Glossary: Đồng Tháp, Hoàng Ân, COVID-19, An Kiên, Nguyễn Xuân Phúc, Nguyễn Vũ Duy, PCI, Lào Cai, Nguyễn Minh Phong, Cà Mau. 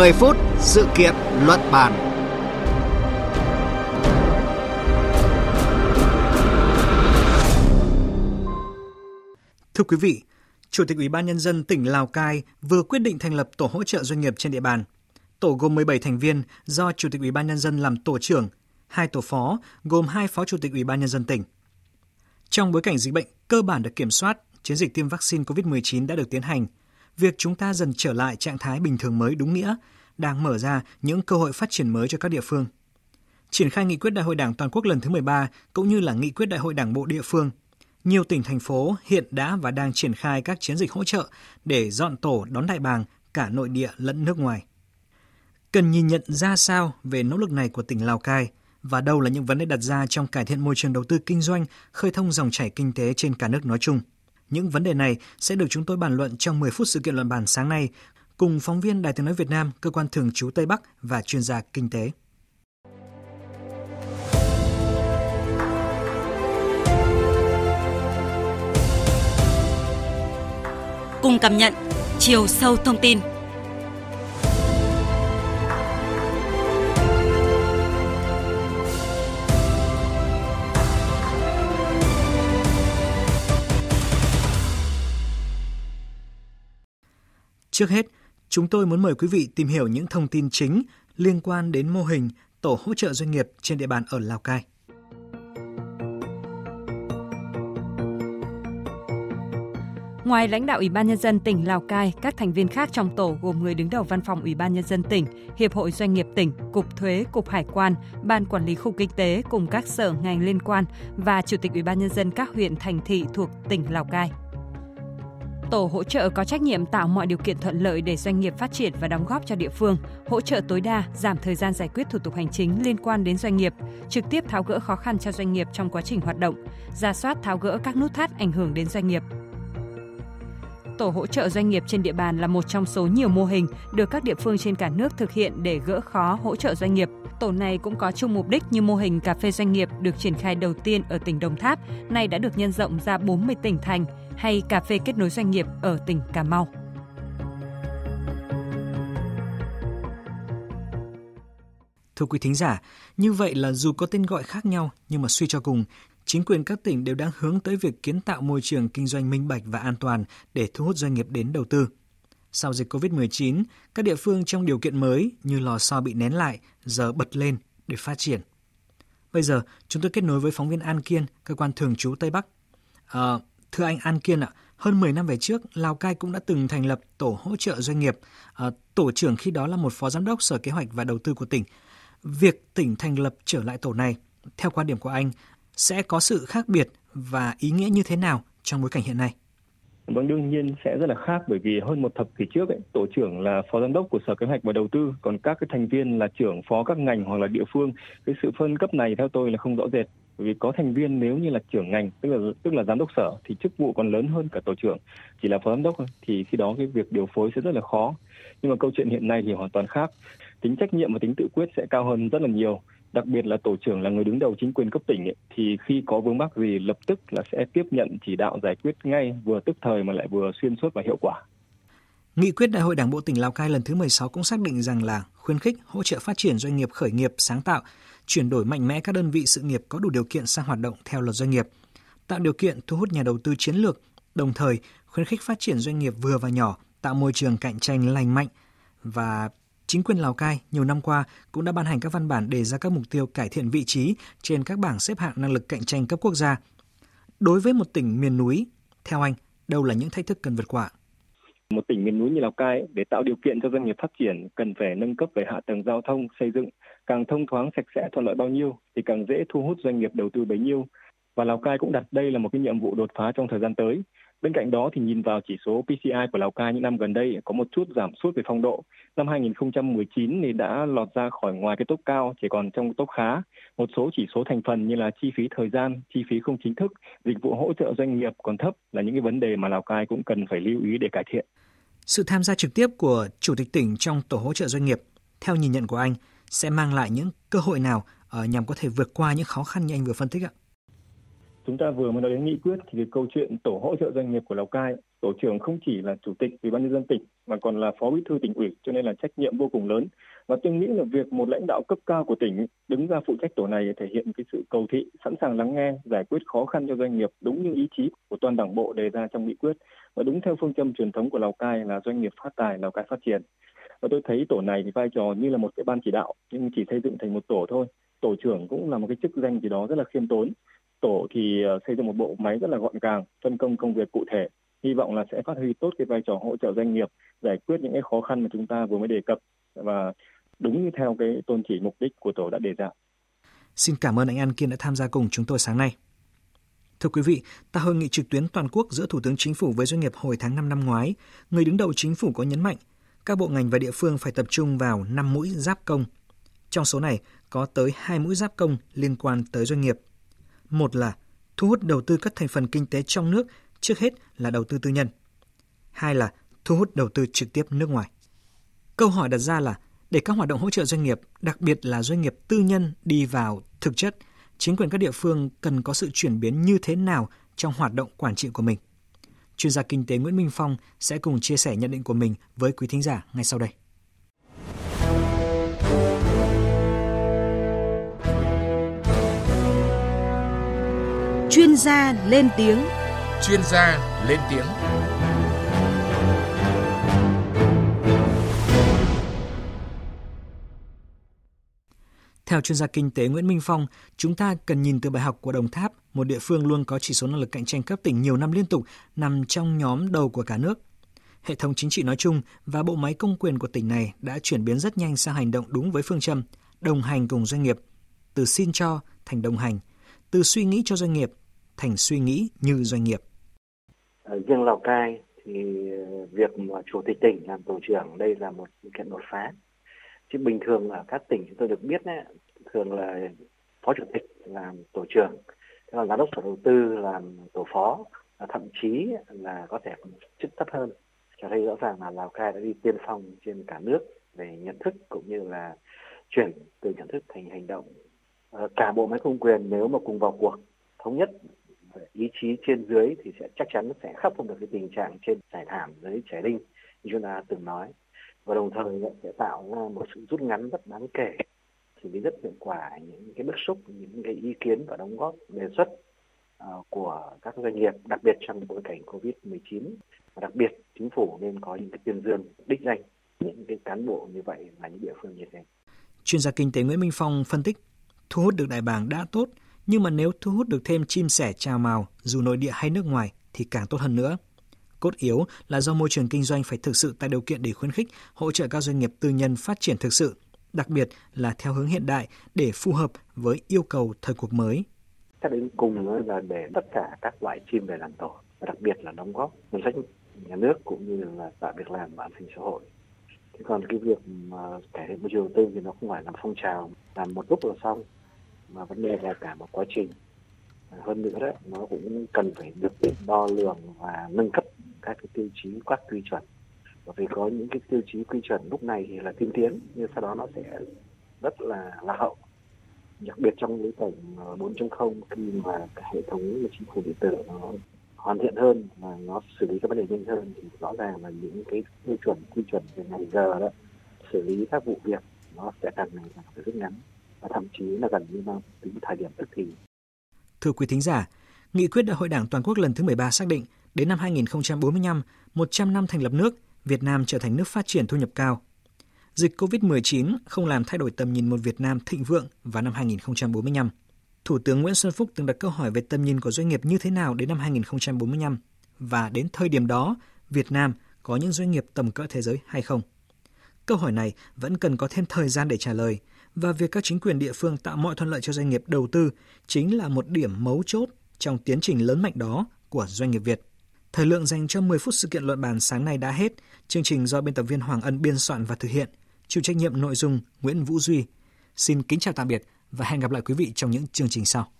10 phút sự kiện luận bàn. Thưa quý vị, Chủ tịch Ủy ban Nhân dân tỉnh Lào Cai vừa quyết định thành lập tổ hỗ trợ doanh nghiệp trên địa bàn. Tổ gồm 17 thành viên do Chủ tịch Ủy ban Nhân dân làm tổ trưởng, 2 tổ phó gồm 2 phó Chủ tịch Ủy ban Nhân dân tỉnh. Trong bối cảnh dịch bệnh cơ bản được kiểm soát, chiến dịch tiêm vaccine COVID-19 đã được tiến hành. Việc chúng ta dần trở lại trạng thái bình thường mới đúng nghĩa đang mở ra những cơ hội phát triển mới cho các địa phương. Triển khai nghị quyết Đại hội Đảng toàn quốc lần thứ 13 cũng như là nghị quyết Đại hội Đảng bộ địa phương, nhiều tỉnh thành phố hiện đã và đang triển khai các chiến dịch hỗ trợ để dọn tổ đón đại bàng cả nội địa lẫn nước ngoài. Cần nhìn nhận ra sao về nỗ lực này của tỉnh Lào Cai và đâu là những vấn đề đặt ra trong cải thiện môi trường đầu tư kinh doanh, khơi thông dòng chảy kinh tế trên cả nước nói chung. Những vấn đề này sẽ được chúng tôi bàn luận trong 10 phút sự kiện luận bàn sáng nay cùng phóng viên Đài Tiếng nói Việt Nam, cơ quan thường trú Tây Bắc và chuyên gia kinh tế. Cùng cảm nhận chiều sâu thông tin. Trước hết, chúng tôi muốn mời quý vị tìm hiểu những thông tin chính liên quan đến mô hình tổ hỗ trợ doanh nghiệp trên địa bàn ở Lào Cai. Ngoài lãnh đạo Ủy ban Nhân dân tỉnh Lào Cai, các thành viên khác trong tổ gồm người đứng đầu Văn phòng Ủy ban Nhân dân tỉnh, Hiệp hội Doanh nghiệp tỉnh, Cục Thuế, Cục Hải quan, Ban Quản lý Khu Kinh tế cùng các sở ngành liên quan và Chủ tịch Ủy ban Nhân dân các huyện, thành thị thuộc tỉnh Lào Cai. Tổ hỗ trợ có trách nhiệm tạo mọi điều kiện thuận lợi để doanh nghiệp phát triển và đóng góp cho địa phương, hỗ trợ tối đa, giảm thời gian giải quyết thủ tục hành chính liên quan đến doanh nghiệp, trực tiếp tháo gỡ khó khăn cho doanh nghiệp trong quá trình hoạt động, rà soát tháo gỡ các nút thắt ảnh hưởng đến doanh nghiệp. Tổ hỗ trợ doanh nghiệp trên địa bàn là một trong số nhiều mô hình được các địa phương trên cả nước thực hiện để gỡ khó hỗ trợ doanh nghiệp. Tổ này cũng có chung mục đích như mô hình cà phê doanh nghiệp được triển khai đầu tiên ở tỉnh Đồng Tháp, nay đã được nhân rộng ra 40 tỉnh thành, hay cà phê kết nối doanh nghiệp ở tỉnh Cà Mau. Thưa quý thính giả, như vậy là dù có tên gọi khác nhau nhưng mà suy cho cùng, chính quyền các tỉnh đều đang hướng tới việc kiến tạo môi trường kinh doanh minh bạch và an toàn để thu hút doanh nghiệp đến đầu tư. Sau dịch COVID-19, các địa phương trong điều kiện mới như lò xo bị nén lại, giờ bật lên để phát triển. Bây giờ, chúng tôi kết nối với phóng viên An Kiên, cơ quan thường trú Tây Bắc. Thưa anh An Kiên ạ, hơn 10 năm về trước, Lào Cai cũng đã từng thành lập tổ hỗ trợ doanh nghiệp. Tổ trưởng khi đó là một phó giám đốc Sở Kế hoạch và Đầu tư của tỉnh. Việc tỉnh thành lập trở lại tổ này, theo quan điểm của anh, sẽ có sự khác biệt và ý nghĩa như thế nào trong bối cảnh hiện nay? Vâng, đương nhiên sẽ rất là khác, bởi vì hơn một thập kỷ trước tổ trưởng là phó giám đốc của Sở Kế hoạch và Đầu tư, còn các cái thành viên là trưởng phó các ngành hoặc là địa phương. Cái sự phân cấp này theo tôi là không rõ rệt, bởi vì có thành viên nếu như là trưởng ngành, tức là giám đốc sở thì chức vụ còn lớn hơn cả tổ trưởng, chỉ là phó giám đốc thì khi đó cái việc điều phối sẽ rất là khó. Nhưng mà câu chuyện hiện nay thì hoàn toàn khác, tính trách nhiệm và tính tự quyết sẽ cao hơn rất là nhiều. Đặc biệt là tổ trưởng là người đứng đầu chính quyền cấp tỉnh thì khi có vướng mắc gì lập tức là sẽ tiếp nhận chỉ đạo giải quyết ngay, vừa tức thời mà lại vừa xuyên suốt và hiệu quả. Nghị quyết Đại hội Đảng bộ tỉnh Lào Cai lần thứ 16 cũng xác định rằng là khuyến khích hỗ trợ phát triển doanh nghiệp khởi nghiệp sáng tạo, chuyển đổi mạnh mẽ các đơn vị sự nghiệp có đủ điều kiện sang hoạt động theo luật doanh nghiệp, tạo điều kiện thu hút nhà đầu tư chiến lược, đồng thời khuyến khích phát triển doanh nghiệp vừa và nhỏ, tạo môi trường cạnh tranh lành mạnh. Và chính quyền Lào Cai nhiều năm qua cũng đã ban hành các văn bản đề ra các mục tiêu cải thiện vị trí trên các bảng xếp hạng năng lực cạnh tranh cấp quốc gia. Đối với một tỉnh miền núi, theo anh, đâu là những thách thức cần vượt qua? Một tỉnh miền núi như Lào Cai, để tạo điều kiện cho doanh nghiệp phát triển, cần phải nâng cấp về hạ tầng giao thông, xây dựng. Càng thông thoáng, sạch sẽ, thuận lợi bao nhiêu thì càng dễ thu hút doanh nghiệp đầu tư bấy nhiêu. Và Lào Cai cũng đặt đây là một cái nhiệm vụ đột phá trong thời gian tới. Bên cạnh đó thì nhìn vào chỉ số PCI của Lào Cai những năm gần đây có một chút giảm sút về phong độ. Năm 2019 thì đã lọt ra khỏi ngoài cái top cao, chỉ còn trong top khá. Một số chỉ số thành phần như là chi phí thời gian, chi phí không chính thức, dịch vụ hỗ trợ doanh nghiệp còn thấp là những cái vấn đề mà Lào Cai cũng cần phải lưu ý để cải thiện. Sự tham gia trực tiếp của Chủ tịch tỉnh trong tổ hỗ trợ doanh nghiệp, theo nhìn nhận của anh, sẽ mang lại những cơ hội nào nhằm có thể vượt qua những khó khăn như anh vừa phân tích ạ? Chúng ta vừa mới nói đến nghị quyết thì cái câu chuyện tổ hỗ trợ doanh nghiệp của Lào Cai, tổ trưởng không chỉ là chủ tịch Ủy ban Nhân dân tỉnh mà còn là phó bí thư tỉnh ủy, cho nên là trách nhiệm vô cùng lớn. Và tôi nghĩ là việc một lãnh đạo cấp cao của tỉnh đứng ra phụ trách tổ này thể hiện cái sự cầu thị, sẵn sàng lắng nghe, giải quyết khó khăn cho doanh nghiệp đúng như ý chí của toàn Đảng bộ đề ra trong nghị quyết và đúng theo phương châm truyền thống của Lào Cai là doanh nghiệp phát tài, Lào Cai phát triển. Và tôi thấy tổ này thì vai trò như là một cái ban chỉ đạo nhưng chỉ xây dựng thành một tổ thôi. Tổ trưởng cũng là một cái chức danh gì đó rất là khiêm tốn. Tổ thì xây dựng một bộ máy rất là gọn gàng, phân công công việc cụ thể. Hy vọng là sẽ phát huy tốt cái vai trò hỗ trợ doanh nghiệp, giải quyết những cái khó khăn mà chúng ta vừa mới đề cập và đúng như theo cái tôn chỉ mục đích của tổ đã đề ra. Xin cảm ơn anh An Kiên đã tham gia cùng chúng tôi sáng nay. Thưa quý vị, tại hội nghị trực tuyến toàn quốc giữa Thủ tướng Chính phủ với doanh nghiệp hồi tháng 5 năm ngoái, người đứng đầu Chính phủ có nhấn mạnh các bộ ngành và địa phương phải tập trung vào 5 mũi giáp công. Trong số này có tới 2 mũi giáp công liên quan tới doanh nghiệp. Một là thu hút đầu tư các thành phần kinh tế trong nước, trước hết là đầu tư tư nhân. Hai là thu hút đầu tư trực tiếp nước ngoài. Câu hỏi đặt ra là để các hoạt động hỗ trợ doanh nghiệp, đặc biệt là doanh nghiệp tư nhân đi vào thực chất, chính quyền các địa phương cần có sự chuyển biến như thế nào trong hoạt động quản trị của mình? Chuyên gia kinh tế Nguyễn Minh Phong sẽ cùng chia sẻ nhận định của mình với quý thính giả ngay sau đây. Chuyên gia lên tiếng. Chuyên gia lên tiếng. Theo chuyên gia kinh tế Nguyễn Minh Phong, chúng ta cần nhìn từ bài học của Đồng Tháp, một địa phương luôn có chỉ số năng lực cạnh tranh cấp tỉnh nhiều năm liên tục nằm trong nhóm đầu của cả nước. Hệ thống chính trị nói chung và bộ máy công quyền của tỉnh này đã chuyển biến rất nhanh sang hành động đúng với phương châm đồng hành cùng doanh nghiệp, từ xin cho thành đồng hành, từ suy nghĩ cho doanh nghiệp thành suy nghĩ như doanh nghiệp. Riêng Lào Cai thì việc mà chủ tịch tỉnh làm tổ trưởng đây là một kiện đột phá. Chứ bình thường ở các tỉnh chúng tôi được biết ấy, thường là phó chủ tịch làm tổ trưởng, còn giám đốc sở đầu tư làm tổ phó, thậm chí là có thể chức thấp hơn. Cho thấy rõ ràng là Lào Cai đã đi tiên phong trên cả nước về nhận thức cũng như là chuyển từ nhận thức thành hành động. Cả bộ máy công quyền nếu mà cùng vào cuộc thống nhất ý chí trên dưới thì sẽ chắc chắn sẽ khắc phục được cái tình trạng trên giải thảm dưới trẻ đinh như chúng ta từng nói, và đồng thời sẽ tạo ra một sự rút ngắn rất đáng kể, xử lý rất hiệu quả những cái bức xúc, những cái ý kiến và đóng góp đề xuất của các doanh nghiệp, đặc biệt trong bối cảnh Covid-19, và đặc biệt chính phủ nên có những cái tuyên dương đích danh những cái cán bộ như vậy và những địa phương như thế. Chuyên gia kinh tế Nguyễn Minh Phong phân tích, thu hút được đại bàng đã tốt, nhưng mà nếu thu hút được thêm chim sẻ chào mào dù nội địa hay nước ngoài thì càng tốt hơn nữa. Cốt yếu là do môi trường kinh doanh phải thực sự tạo điều kiện để khuyến khích, hỗ trợ các doanh nghiệp tư nhân phát triển thực sự, đặc biệt là theo hướng hiện đại để phù hợp với yêu cầu thời cuộc mới. Các đến cùng là để tất cả các loại chim về làm tổ, và đặc biệt là đóng góp ngân sách nhà nước cũng như là tạo việc làm và an sinh xã hội. Thế còn cái việc cải thiện môi trường đầu tư thì nó không phải là phong trào làm một lúc là xong, mà vấn đề là cả một quá trình. Hơn nữa đấy, nó cũng cần phải được đo lường và nâng cấp các cái tiêu chí, các quy chuẩn. Bởi vì có những cái tiêu chí quy chuẩn lúc này thì là tiên tiến, nhưng sau đó nó sẽ rất là lạc hậu. Đặc biệt trong bối cảnh 4.0 khi mà hệ thống chính phủ điện tử nó hoàn thiện hơn và nó xử lý các vấn đề nhanh hơn thì rõ ràng là những cái tiêu chuẩn, quy chuẩn về ngày giờ đó, xử lý các vụ việc nó sẽ càng ngày càng rút ngắn và thậm chí là gần như là tính thời điểm tức thì. Thưa quý thính giả, Nghị quyết Đại hội Đảng Toàn quốc lần thứ 13 xác định đến năm 2045, 100 năm thành lập nước, Việt Nam trở thành nước phát triển thu nhập cao. Dịch COVID-19 không làm thay đổi tầm nhìn một Việt Nam thịnh vượng vào năm 2045. Thủ tướng Nguyễn Xuân Phúc từng đặt câu hỏi về tầm nhìn của doanh nghiệp như thế nào đến năm 2045 và đến thời điểm đó, Việt Nam có những doanh nghiệp tầm cỡ thế giới hay không? Câu hỏi này vẫn cần có thêm thời gian để trả lời, và việc các chính quyền địa phương tạo mọi thuận lợi cho doanh nghiệp đầu tư chính là một điểm mấu chốt trong tiến trình lớn mạnh đó của doanh nghiệp Việt. Thời lượng dành cho 10 phút sự kiện luận bàn sáng nay đã hết. Chương trình do biên tập viên Hoàng Ân biên soạn và thực hiện, chịu trách nhiệm nội dung Nguyễn Vũ Duy. Xin kính chào tạm biệt và hẹn gặp lại quý vị trong những chương trình sau.